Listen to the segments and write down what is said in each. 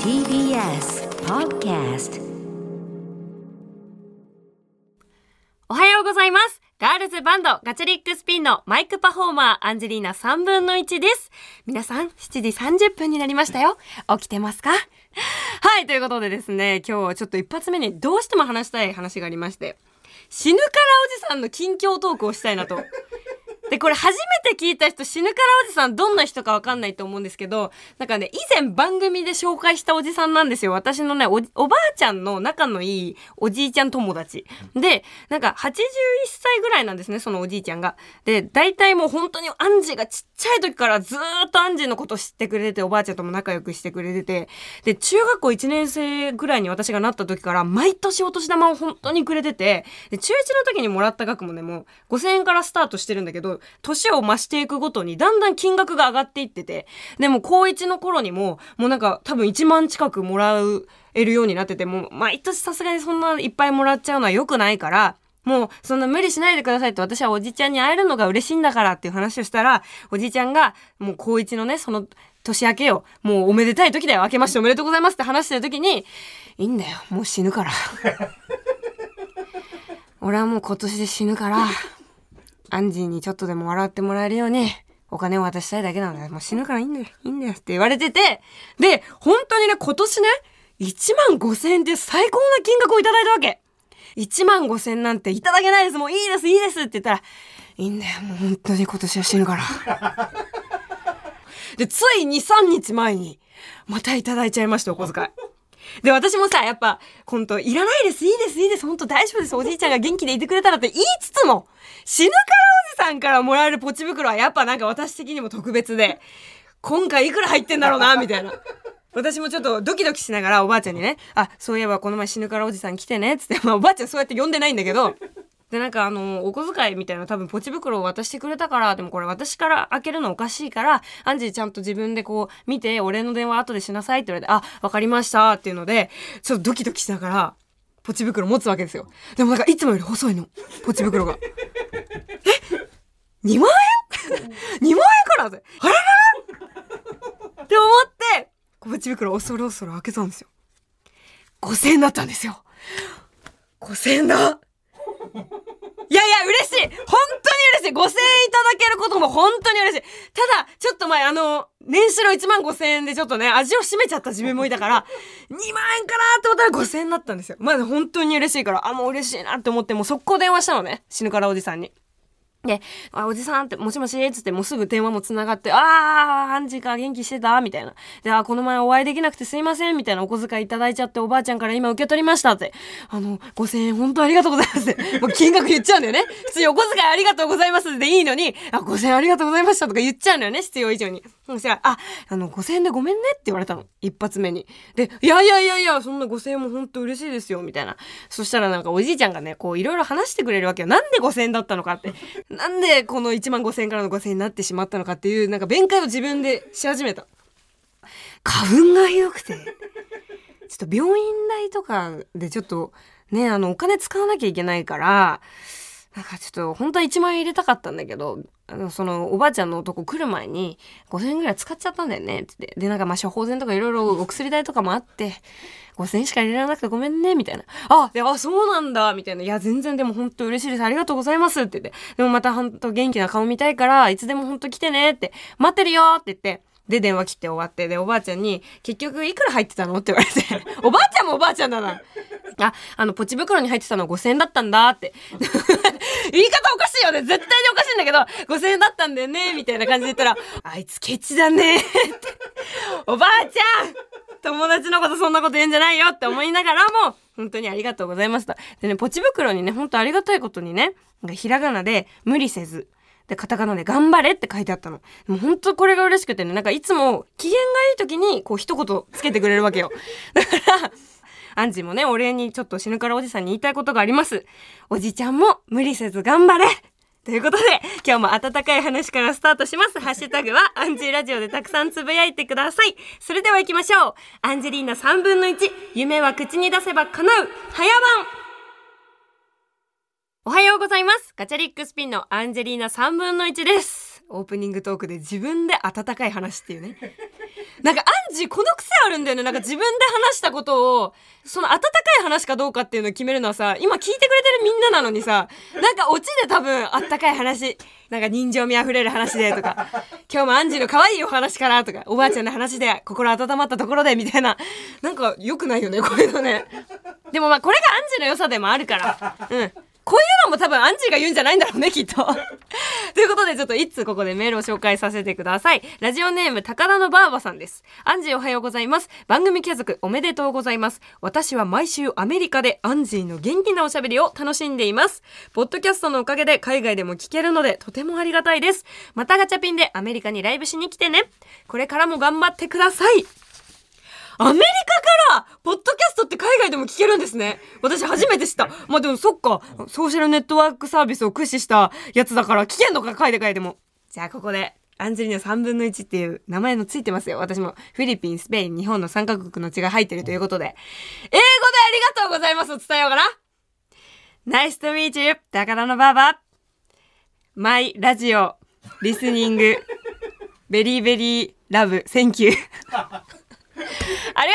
TBS Podcast。 おはようございます。ガールズバンドガチャリックスピンのマイクパフォーマーアンジェリーナ3分の1です。皆さん7時30分になりましたよ。起きてますか？はい、ということでですね、今日ちょっと一発目にどうしても話したい話がありまして、死ぬからおじさんの近況トークをしたいなと。でこれ初めて聞いた人、死ぬからおじさんどんな人か分かんないと思うんですけど、なんかね、以前番組で紹介したおじさんなんですよ。私のね おばあちゃんの仲のいいおじいちゃん友達で、なんか81歳ぐらいなんですね、そのおじいちゃんが。で大体もう本当にアンジがちっちゃい時からずっとアンジのこと知ってくれてて、おばあちゃんとも仲良くしてくれてて、で中学校1年生ぐらいに私がなった時から毎年お年玉を本当にくれてて、で中1の時にもらった額もね、もう5000円からスタートしてるんだけど、年を増していくごとにだんだん金額が上がっていってて、でも高1の頃にもうなんか多分1万近くもらえるようになってて、もう毎年さすがにそんないっぱいもらっちゃうのは良くないから、もうそんな無理しないでくださいと、私はおじちゃんに会えるのが嬉しいんだからっていう話をしたら、おじちゃんがもう高1のね、その年明けよ、もうおめでたい時だよ、明けましておめでとうございますって話してる時に、いいんだよもう死ぬから俺はもう今年で死ぬからアンジーにちょっとでも笑ってもらえるようにお金を渡したいだけなので、もう死ぬからいいんだよって言われてて、で本当にね、今年ね1万5,000円って最高な金額をいただいたわけ。1万5,000円なんていただけないです、もういいですって言ったら、いいんだよもう本当に今年は死ぬからでつい 2,3 日前にまたいただいちゃいました、お小遣いで。私もさ、やっぱ本当いらないです、いいです本当大丈夫です、おじいちゃんが元気でいてくれたらって言いつつも、死ぬからおじさんからもらえるポチ袋はやっぱなんか私的にも特別で、今回いくら入ってんだろうなみたいな私もちょっとドキドキしながらおばあちゃんにね、あ、そういえばこの前死ぬからおじさん来てねっつって、まあ、おばあちゃんそうやって呼んでないんだけど、でなんかお小遣いみたいな多分ポチ袋を渡してくれたから、でもこれ私から開けるのおかしいから、アンジーちゃんと自分でこう見て、お礼の電話後でしなさいって言われて、あ、わかりましたっていうので、ちょっとドキドキしながらポチ袋持つわけですよ。でもなんかいつもより細いのポチ袋がえ、2万円2万円からってあれって思って、ポチ袋をそろ開けたんですよ。5000円だったんですよ。5000円だ。いや嬉しい、本当に嬉しい。5000円いただけることも本当に嬉しい。ただちょっと前年収の1万5,000円でちょっとね味を占めちゃった自分もいたから2万円かなって思ったら5,000円だったんですよ。まあ本当に嬉しいから、あ、もう嬉しいなって思って、もう速攻電話したのね、死ぬからおじさんに。で、あ、おじさんってもしもしっつって、もうすぐ電話もつながって、あー、アンジーか元気してたみたいな。で、あ、この前お会いできなくてすいませんみたいな、お小遣いいただいちゃっておばあちゃんから今受け取りましたって、5,000円本当ありがとうございますってもう金額言っちゃうんだよね普通にお小遣いありがとうございますでいいのに、あ、5,000円ありがとうございましたとか言っちゃうんだよね、必要以上に。そしたら、あ、5,000円でごめんねって言われたの、一発目に。で、いやそんな5,000円も本当嬉しいですよみたいな。そしたらなんかおじいちゃんがね、こういろいろ話してくれるわけよ。なんで5,000円だったのかって、なんでこの1万5,000円からの5,000円になってしまったのかっていう、なんか弁解を自分でし始めた。花粉がひどくて、ちょっと病院代とかでちょっとね、お金使わなきゃいけないから、なんかちょっと本当は1万円入れたかったんだけど、そのおばあちゃんの男来る前に5,000円ぐらい使っちゃったんだよねって。でなんかまあ処方箋とかいろいろお薬代とかもあって、5,000円しか入れられなくてごめんねみたいな。あ、で、あ、そうなんだみたいな。いや全然でも本当嬉しいです、ありがとうございますって言って、でもまた本当元気な顔見たいからいつでも本当来てねって、待ってるよって言って、で電話切って終わって、でおばあちゃんに結局いくら入ってたのって言われておばあちゃんもおばあちゃんだなあ、ポチ袋に入ってたの5,000円だったんだって言い方おかしいよね、絶対におかしいんだけど、5,000円だったんだよねみたいな感じで言ったらあいつケチだねっておばあちゃん、友達のことそんなこと言うんじゃないよって思いながらも、本当にありがとうございましたでね、ポチ袋にね、本当ありがたいことにね、なんかひらがなで無理せずでカタカナで頑張れって書いてあったの。もう本当これが嬉しくてね、なんかいつも機嫌がいい時にこう一言つけてくれるわけよだからアンジーもね、お礼にちょっと死ぬからおじさんに言いたいことがあります。おじちゃんも無理せず頑張れということで、今日も温かい話からスタートします。ハッシュタグはアンジーラジオでたくさんつぶやいてください。それでは行きましょう。アンジェリーナ3分の1、夢は口に出せば叶う早番。おはようございます。ガチャリックスピンのアンジェリーナ3分の1です。オープニングトークで自分で温かい話っていうねなんかアンジーこの癖あるんだよね。なんか自分で話したことをその温かい話かどうかっていうのを決めるのはさ、今聞いてくれてるみんななのにさ、なんかオチで多分あったかい話、なんか人情味あふれる話でとか、今日もアンジーの可愛いお話からとか、おばあちゃんの話で心温まったところでみたいな、なんか良くないよねこういうのね。でもまあこれがアンジーの良さでもあるから、うん、こういうのも多分アンジーが言うんじゃないんだろうねきっと。ということでちょっと一通ここでメールを紹介させてください。ラジオネーム高田のバーバさんです。アンジーおはようございます。番組継続おめでとうございます。私は毎週アメリカでアンジーの元気なおしゃべりを楽しんでいます。ポッドキャストのおかげで海外でも聞けるのでとてもありがたいです。またガチャピンでアメリカにライブしに来てね。これからも頑張ってください。アメリカからポッドキャストって海外でも聞けるんですね。私初めて知った。まあでもそっか、ソーシャルネットワークサービスを駆使したやつだから聞けんのか、海でも。じゃあここでアンジェリーナ3分の1っていう名前のついてますよ。私もフィリピン、スペイン、日本の3カ国の血が入ってるということで、英語でありがとうございますを伝えようかな。 Nice to meet you 高田のバーバー My ラジオリスニングベリーベリーラブ Thank you あり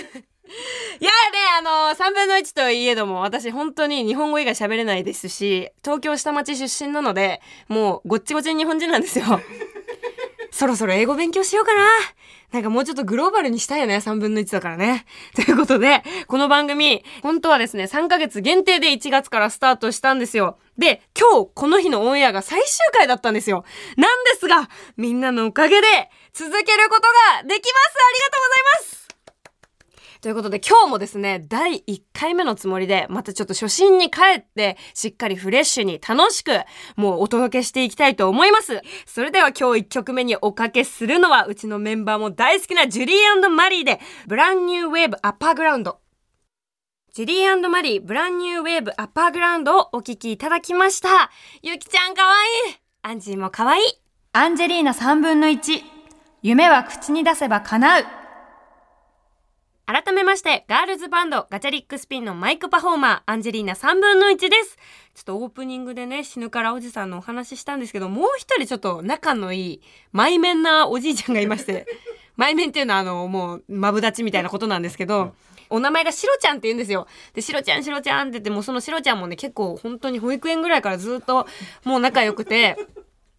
がとうございます。いやね、3分の1といえども、私本当に日本語以外喋れないですし、東京下町出身なので、もうごっちごちに日本人なんですよ。そろそろ英語勉強しようかな。なんかもうちょっとグローバルにしたいよね、3分の1だからね。ということで、この番組、本当はですね、3ヶ月限定で1月からスタートしたんですよ。で、今日この日のオンエアが最終回だったんですよ。なんですが、みんなのおかげで続けることができます。ありがとうございます。ということで今日もですね、第1回目のつもりでまたちょっと初心に帰ってしっかりフレッシュに楽しくもうお届けしていきたいと思います。それでは今日1曲目におかけするのはうちのメンバーも大好きなジュリー&マリーでブランニューウェーブアッパーグラウンド。ジュリー&マリーブランニューウェーブアッパーグラウンドをお聴きいただきました。ゆきちゃんかわいい、アンジーもかわいい。アンジェリーナ3分の1、夢は口に出せば叶う。改めまして、ガールズバンドガチャリックスピンのマイクパフォーマー、アンジェリーナ3分の1です。ちょっとオープニングでね、死ぬからおじさんのお話したんですけど、もう一人ちょっと仲のいい、前面なおじいちゃんがいまして、前面っていうのはもう、マブダチみたいなことなんですけど、お名前がシロちゃんって言うんですよ。で、シロちゃん、シロちゃんって言って、もうそのシロちゃんもね、結構本当に保育園ぐらいからずっと、もう仲良くて、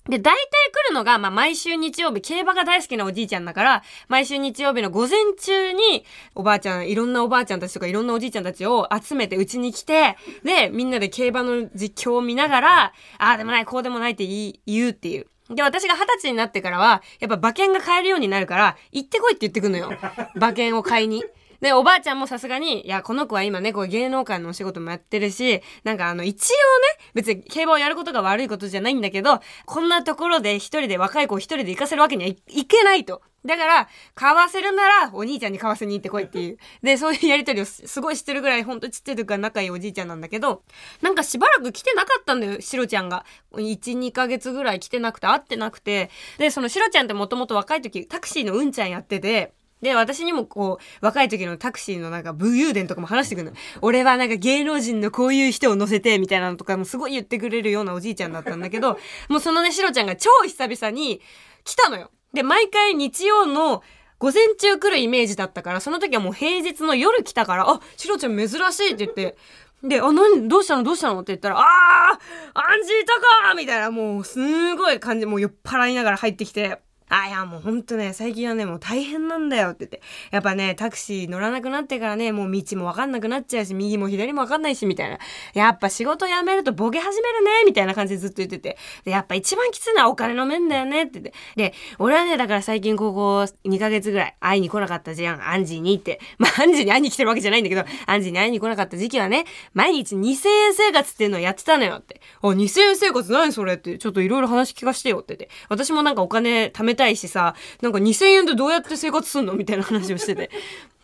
で、大体来るのが、まあ、毎週日曜日、競馬が大好きなおじいちゃんだから、毎週日曜日の午前中に、おばあちゃん、いろんなおばあちゃんたちとかいろんなおじいちゃんたちを集めてうちに来て、で、みんなで競馬の実況を見ながら、ああでもない、こうでもないって言うっていう。で、私が20歳になってからは、やっぱ馬券が買えるようになるから、行ってこいって言ってくんのよ。馬券を買いに。で、おばあちゃんもさすがに、いや、この子は今ね、こう芸能界のお仕事もやってるし、なんか一応ね、別に競馬をやることが悪いことじゃないんだけど、こんなところで一人で若い子を一人で行かせるわけにはいけないと。だから、買わせるなら、お兄ちゃんに買わせに行ってこいっていう。で、そういうやりとりをすごいしてるぐらい、ほんとちっちゃい時から仲いいおじいちゃんなんだけど、なんかしばらく来てなかったんだよ、シロちゃんが。1、2ヶ月ぐらい来てなくて、会ってなくて。で、そのシロちゃんってもともと若い時、タクシーのうんちゃんやってて、で、私にもこう、若い時のタクシーのなんか武勇伝とかも話してくるの。俺はなんか芸能人のこういう人を乗せて、みたいなのとかもすごい言ってくれるようなおじいちゃんだったんだけど、もうそのね、シロちゃんが超久々に来たのよ。で、毎回日曜の午前中来るイメージだったから、その時はもう平日の夜来たから、あ、シロちゃん珍しいって言って、で、あ、何、どうしたのって言ったら、アンジータカーみたいな、もうすごい感じ、もう酔っ払いながら入ってきて、いや、もうほんとね、最近はね、もう大変なんだよって言って。やっぱね、タクシー乗らなくなってからね、もう道もわかんなくなっちゃうし、右も左もわかんないし、みたいな。やっぱ仕事辞めるとボケ始めるね、みたいな感じでずっと言ってて。で、やっぱ一番きついのはお金の面だよね、って言って。で、俺はね、だから最近ここ2ヶ月ぐらい会いに来なかったじゃん、アンジーにって。まあ、アンジーに会いに来てるわけじゃないんだけど、アンジーに会いに来なかった時期はね、毎日2000円生活っていうのをやってたのよって。あ、2000円生活何それって、ちょっといろいろ話聞かせてよって言って。私もなんかお金貯めたいしさ、なんか2000円でどうやって生活すんのみたいな話をしてて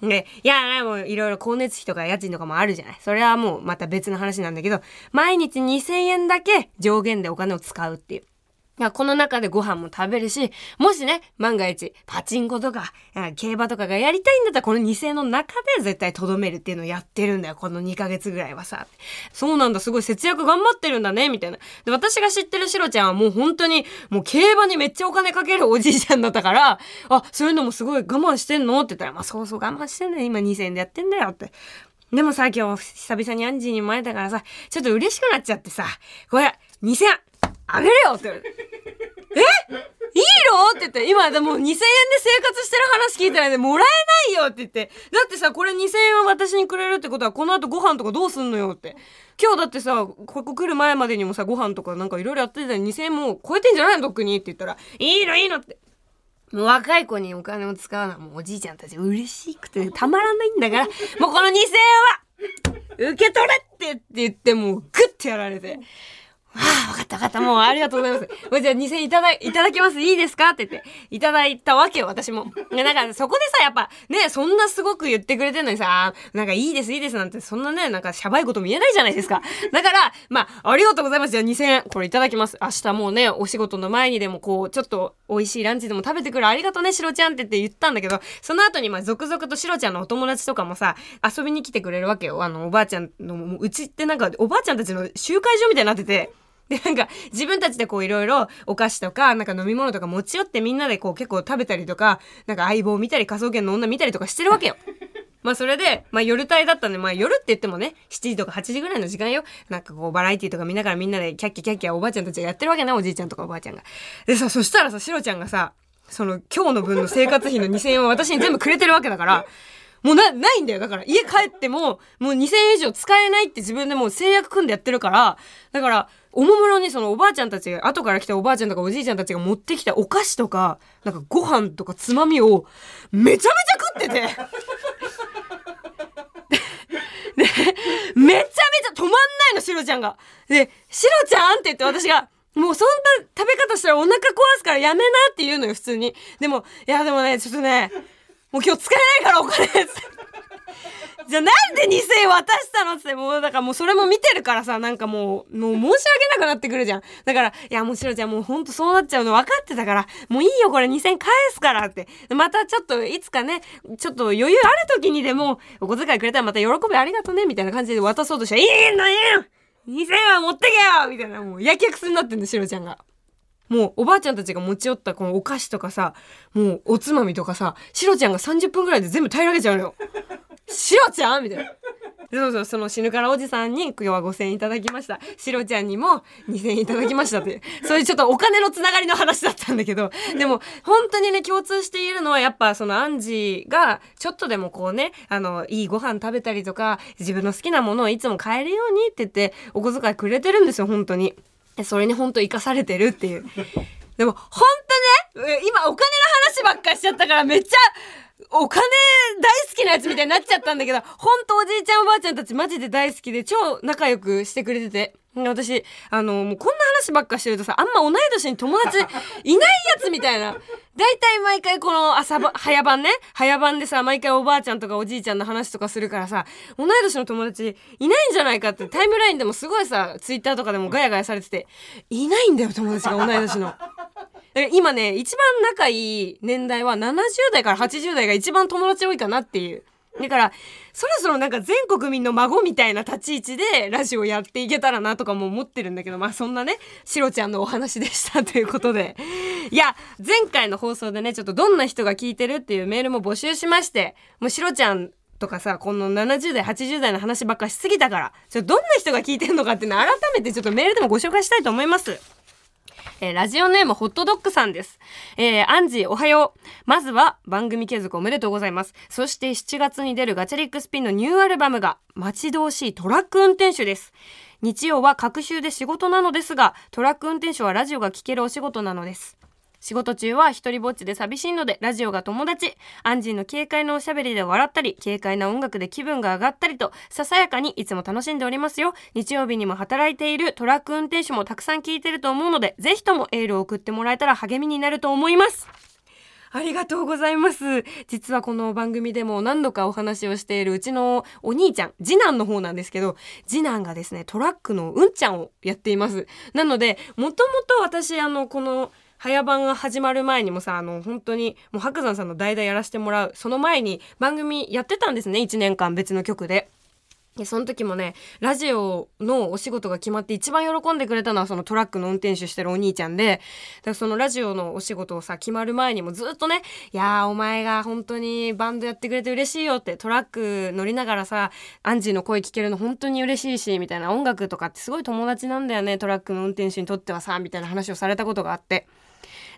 で、いや、もういろいろ光熱費とか家賃とかもあるじゃない。それはもうまた別の話なんだけど、毎日2000円だけ上限でお金を使うっていう。この中でご飯も食べるし、もしね万が一パチンコとか競馬とかがやりたいんだったらこの2000の中で絶対とどめるっていうのをやってるんだよ、この2ヶ月ぐらいはさ。そうなんだ、すごい節約頑張ってるんだねみたいな。で、私が知ってるシロちゃんはもう本当にもう競馬にめっちゃお金かけるおじいちゃんだったから、あ、そういうのもすごい我慢してんのって言ったら、まあそうそう我慢してんね、今2000でやってんだよって。でもさ、今日久々にアンジーにも会えたからさ、ちょっと嬉しくなっちゃってさ、これ2000あげるよって言われて、え、いいのって言って、今でも2000円で生活してる話聞いたらね、もらえないよって言って、だってさ、これ2000円を私にくれるってことはこの後ご飯とかどうすんのよって。今日だってさ、ここ来る前までにもさ、ご飯とかなんかいろいろやってたら2000円もう超えてんじゃないの特にって言ったら、いいのいいのって、もう若い子にお金を使うのはもうおじいちゃんたち嬉しくてたまらないんだから、もうこの2000円は受け取れって言って、もうグッてやられて、ああ、わかったわかった、もうありがとうございますもうじゃあ2000円いただきますいいですかって言っていただいたわけよ、私も。だからそこでさ、やっぱね、そんなすごく言ってくれてるのにさ、なんかいいですいいですなんて、そんなね、なんかしゃばいことも言えないじゃないですか。だからまあ、ありがとうございます、じゃあ2000円これいただきます、明日もうねお仕事の前にでもこうちょっと美味しいランチでも食べてくる、ありがとねシロちゃんって言ったんだけど、その後にまあ続々とシロちゃんのお友達とかもさ遊びに来てくれるわけよ。おばあちゃんのうちってなんかおばあちゃんたちの集会所みたいになってて、でなんか自分たちでこういろいろお菓子とかなんか飲み物とか持ち寄ってみんなでこう結構食べたりとか、なんか相棒見たり科捜研の女見たりとかしてるわけよ。まあそれで、まあ夜帯だったんで、まあ夜って言ってもね、7時とか8時ぐらいの時間よ。なんかこうバラエティとか見ながらみんなでキャッキャキャッキャおばあちゃんたちがやってるわけな、おじいちゃんとかおばあちゃんが。でさ、そしたらさ、シロちゃんがさ、その今日の分の生活費の2000円を私に全部くれてるわけだから、もうないんだよ。だから家帰っても、もう2000円以上使えないって自分でもう制約組んでやってるから、だから、おもむろにそのおばあちゃんたちが、後から来たおばあちゃんとかおじいちゃんたちが持ってきたお菓子とか、なんかご飯とかつまみをめちゃめちゃ食っててで、めちゃめちゃ止まんないの、シロちゃんが。で、シロちゃんって言って私が、もうそんな食べ方したらお腹壊すからやめなって言うのよ、普通に。でも、いやでもね、ちょっとね、もう今日使えないからお金じゃあなんで2000円渡したのって、もうだからもうそれも見てるからさ、なんかもう申し訳なくなってくるじゃん。だから、いやもうシロちゃんもうほんとそうなっちゃうの分かってたから、もういいよこれ2000円返すからって、またちょっといつかね、ちょっと余裕ある時にでもお小遣いくれたらまた喜びありがとねみたいな感じで渡そうとしたら、いいのよ2000円は持ってけよみたいな、もうやけくそになってんのシロちゃんが。もうおばあちゃんたちが持ち寄ったこのお菓子とかさ、もうおつまみとかさ、シロちゃんが30分ぐらいで全部平らげちゃうのよシロちゃんみたいな。そうそう、その死ぬからおじさんに今日は5000円いただきました、シロちゃんにも2000円いただきましたってそういうちょっとお金のつながりの話だったんだけど、でも本当にね共通しているのはやっぱそのアンジーがちょっとでもこうね、いいご飯食べたりとか自分の好きなものをいつも買えるようにって言ってお小遣いくれてるんですよ、本当に。それに本当生かされてるっていう。でも本当ね、今お金の話ばっかりしちゃったからめっちゃお金大好きなやつみたいになっちゃったんだけど、ほんとおじいちゃんおばあちゃんたちマジで大好きで超仲良くしてくれてて、私もうこんな話ばっかしてるとさ、あんま同い年に友達いないやつみたいな。だいたい毎回この早番でさ、毎回おばあちゃんとかおじいちゃんの話とかするからさ、同い年の友達いないんじゃないかってタイムラインでもすごいさ、ツイッターとかでもガヤガヤされてて、いないんだよ友達が同い年の。だから今ね、一番仲いい年代は70代から80代が一番友達多いかなっていう。だからそろそろなんか全国民の孫みたいな立ち位置でラジオやっていけたらなとかも思ってるんだけど、まあそんなねシロちゃんのお話でしたということで、いや前回の放送でね、ちょっとどんな人が聞いてるっていうメールも募集しまして、もうシロちゃんとかさ、この70代80代の話ばっかしすぎたから、ちょっとどんな人が聞いてるのかっていうのを改めてちょっとメールでもご紹介したいと思います。ラジオネームホットドッグさんです。アンジーおはよう。まずは番組継続おめでとうございます。そして7月に出るガチャリックスピンのニューアルバムが待ち遠しいトラック運転手です。日曜は隔週で仕事なのですが、トラック運転手はラジオが聴けるお仕事なのです。仕事中は一人ぼっちで寂しいのでラジオが友達。アンジーの軽快なおしゃべりで笑ったり、軽快な音楽で気分が上がったりと、ささやかにいつも楽しんでおりますよ。日曜日にも働いているトラック運転手もたくさん聞いてると思うので、ぜひともエールを送ってもらえたら励みになると思います。ありがとうございます。実はこの番組でも何度かお話をしているうちのお兄ちゃん、次男の方なんですけど、次男がですねトラックのうんちゃんをやっています。なのでもともと私この早番が始まる前にもさ、本当にもう白山さんの代打やらせてもらうその前に番組やってたんですね、1年間別の局で。その時もね、ラジオのお仕事が決まって一番喜んでくれたのはそのトラックの運転手してるお兄ちゃんで、だからそのラジオのお仕事をさ決まる前にもずっとね、いやーお前が本当にバンドやってくれて嬉しいよって、トラック乗りながらさアンジーの声聞けるの本当に嬉しいしみたいな、音楽とかってすごい友達なんだよねトラックの運転手にとってはさみたいな話をされたことがあって、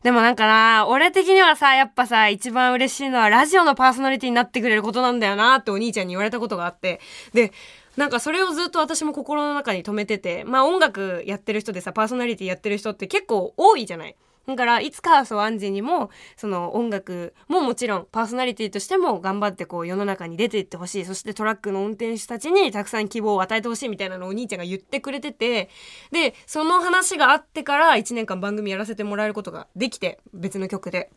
でもなんかな、俺的にはさやっぱさ一番嬉しいのはラジオのパーソナリティになってくれることなんだよなってお兄ちゃんに言われたことがあって、でなんかそれをずっと私も心の中に留めてて、まあ音楽やってる人でさパーソナリティやってる人って結構多いじゃない。だからいつかそうアンジーにもその音楽ももちろんパーソナリティとしても頑張ってこう世の中に出ていってほしい、そしてトラックの運転手たちにたくさん希望を与えてほしいみたいなのをお兄ちゃんが言ってくれてて、でその話があってから1年間番組やらせてもらえることができて、別の局で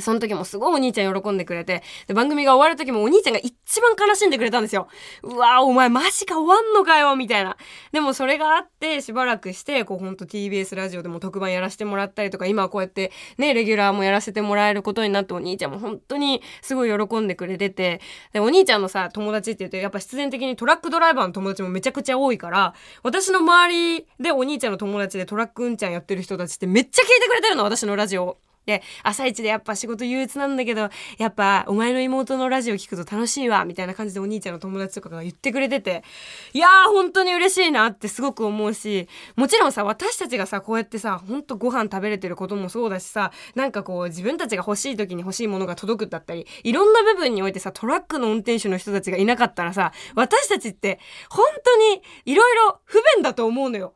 その時もすごいお兄ちゃん喜んでくれて、で番組が終わる時もお兄ちゃんが一番悲しんでくれたんですよ。うわーお前マジか終わんのかよみたいな。でもそれがあってしばらくしてこうほんと TBS ラジオでも特番やらせてもらったりとか、今はこうやってねレギュラーもやらせてもらえることになって、お兄ちゃんも本当にすごい喜んでくれてて、でお兄ちゃんのさ友達って言うとやっぱ必然的にトラックドライバーの友達もめちゃくちゃ多いから、私の周りでお兄ちゃんの友達でトラックうんちゃんやってる人たちってめっちゃ聞いてくれてるの、私のラジオで。朝一でやっぱ仕事憂鬱なんだけどやっぱお前の妹のラジオ聞くと楽しいわみたいな感じでお兄ちゃんの友達とかが言ってくれてて、いやー本当に嬉しいなってすごく思うし、もちろんさ私たちがさこうやってさほんとご飯食べれてることもそうだしさ、なんかこう自分たちが欲しい時に欲しいものが届くだったり、いろんな部分においてさトラックの運転手の人たちがいなかったらさ私たちって本当にいろいろ不便だと思うのよ。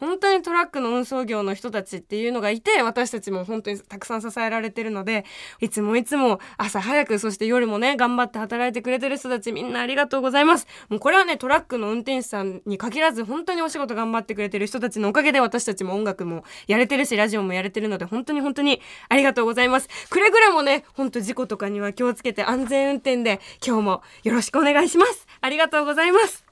本当にトラックの運送業の人たちっていうのがいて、私たちも本当にたくさん支えられてるので、いつもいつも朝早くそして夜もね頑張って働いてくれてる人たちみんなありがとうございます。もうこれはねトラックの運転手さんに限らず本当にお仕事頑張ってくれてる人たちのおかげで私たちも音楽もやれてるしラジオもやれてるので、本当に本当にありがとうございます。くれぐれもね本当事故とかには気をつけて安全運転で今日もよろしくお願いします。ありがとうございます。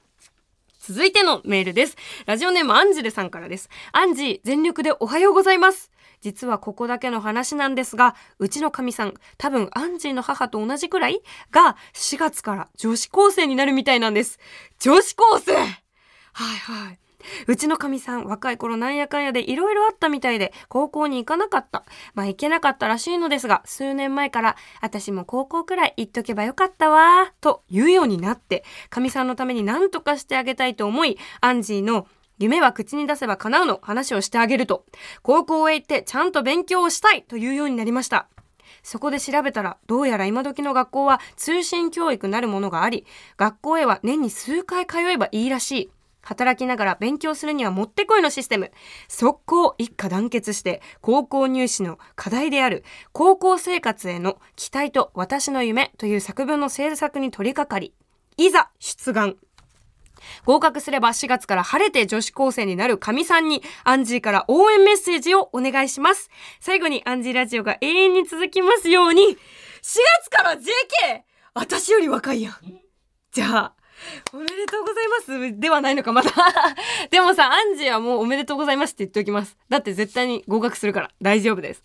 続いてのメールです。ラジオネームアンジレさんからです。アンジー全力でおはようございます。実はここだけの話なんですが、うちのかみさん、多分アンジーの母と同じくらいが4月から女子高生になるみたいなんです。女子高生、はいはい。うちのかみさん、若い頃なんやかんやでいろいろあったみたいで高校に行かなかった、まあ行けなかったらしいのですが、数年前から私も高校くらい行っとけばよかったわと言うようになって、かみさんのために何とかしてあげたいと思い、アンジーの夢は口に出せば叶うの話をしてあげると、高校へ行ってちゃんと勉強をしたいというようになりました。そこで調べたら、どうやら今時の学校は通信教育なるものがあり、学校へは年に数回通えばいいらしい。働きながら勉強するにはもってこいのシステム。速攻一家団結して高校入試の課題である高校生活への期待と私の夢という作文の制作に取り掛かり、いざ出願。合格すれば4月から晴れて女子高生になる神さんにアンジーから応援メッセージをお願いします。最後にアンジーラジオが永遠に続きますように。4月から JK! 私より若いやん。じゃあおめでとうございますではないのかまたでもさアンジーはもうおめでとうございますって言っておきます。だって絶対に合格するから大丈夫です。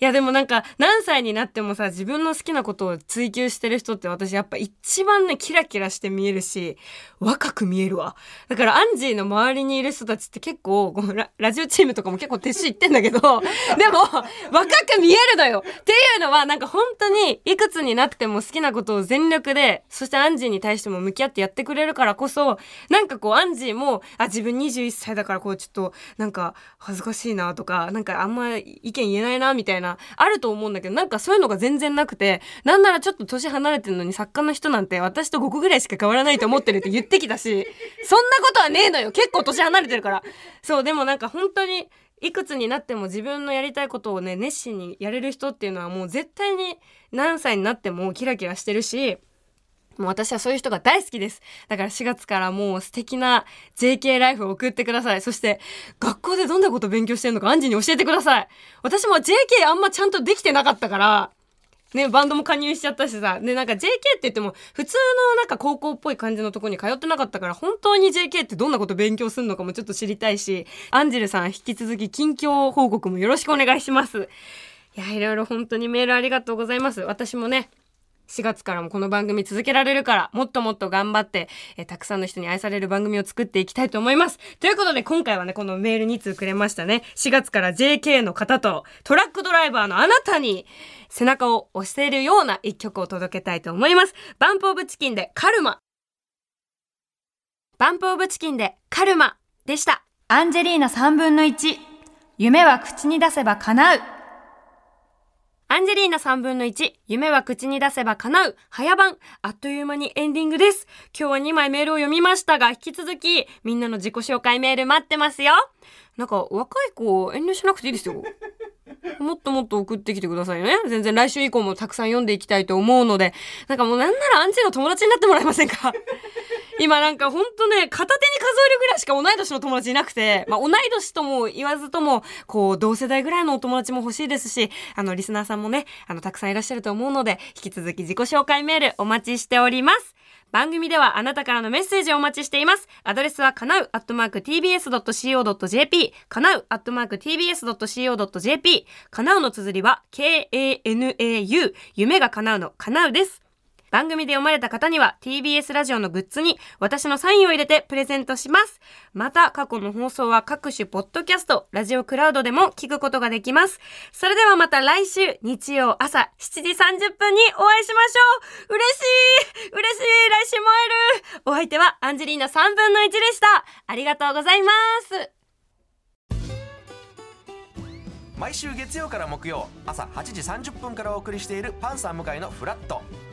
いやでもなんか何歳になってもさ自分の好きなことを追求してる人って私やっぱ一番ねキラキラして見えるし若く見えるわ。だからアンジーの周りにいる人たちって結構ラジオチームとかも結構手いってんだけどでも若く見えるのよっていうのはなんか本当にいくつになっても好きなことを全力でそしてアンジーに対しても向き合ってやってくれるからこそなんかこうアンジーもあ自分21歳だからこうちょっとなんか恥ずかしいなとかなんかあんま意見言えないなみたいなあると思うんだけどなんかそういうのが全然なくてなんならちょっと年離れてるのに作家の人なんて私と5個ぐらいしか変わらないと思ってるって言ってきたしそんなことはねえのよ結構年離れてるから。そうでもなんか本当にいくつになっても自分のやりたいことをね熱心にやれる人っていうのはもう絶対に何歳になってもキラキラしてるしもう私はそういう人が大好きです。だから4月からもう素敵な JK ライフを送ってください。そして学校でどんなこと勉強してるのかアンジーに教えてください。私も JK あんまちゃんとできてなかったからね、バンドも加入しちゃったしさ。で、なんか JK って言っても、普通のなんか高校っぽい感じのとこに通ってなかったから、本当に JK ってどんなこと勉強するのかもちょっと知りたいし、アンジェルさん引き続き近況報告もよろしくお願いします。いや、いろいろ本当にメールありがとうございます。私もね、4月からもこの番組続けられるから、もっともっと頑張って、たくさんの人に愛される番組を作っていきたいと思います。ということで、今回はね、このメール2通くれましたね。4月から JK の方と、トラックドライバーのあなたに、背中を押しているような一曲を届けたいと思います。バンプオブチキンでカルマ。バンプオブチキンでカルマでした。アンジェリーナ3分の1。夢は口に出せば叶う。アンジェリーナ3分の1、夢は口に出せば叶う、早番、あっという間にエンディングです。今日は2枚メールを読みましたが、引き続き、みんなの自己紹介メール待ってますよ。なんか、若い子、遠慮しなくていいですよ。もっともっと送ってきてくださいよね。全然来週以降もたくさん読んでいきたいと思うので、なんかもうなんならアンジェの友達になってもらえませんか？今なんかほんとね、片手に数えるぐらいしか同い年の友達いなくて、まあ同い年とも言わずとも、こう同世代ぐらいのお友達も欲しいですし、リスナーさんもね、たくさんいらっしゃると思うので、引き続き自己紹介メールお待ちしております。番組ではあなたからのメッセージをお待ちしています。アドレスはかなう @tbs.co.jp、 かなう @tbs.co.jp、 かなうの綴りは KANAU、 夢が叶うのかなうです。番組で読まれた方には TBS ラジオのグッズに私のサインを入れてプレゼントします。また過去の放送は各種ポッドキャスト、ラジオクラウドでも聞くことができます。それではまた来週日曜朝7時30分にお会いしましょう。嬉しい、来週も会える。お相手はアンジェリーナ3分の1でした。ありがとうございます。毎週月曜から木曜朝8時30分からお送りしているパンサー向井のフラット。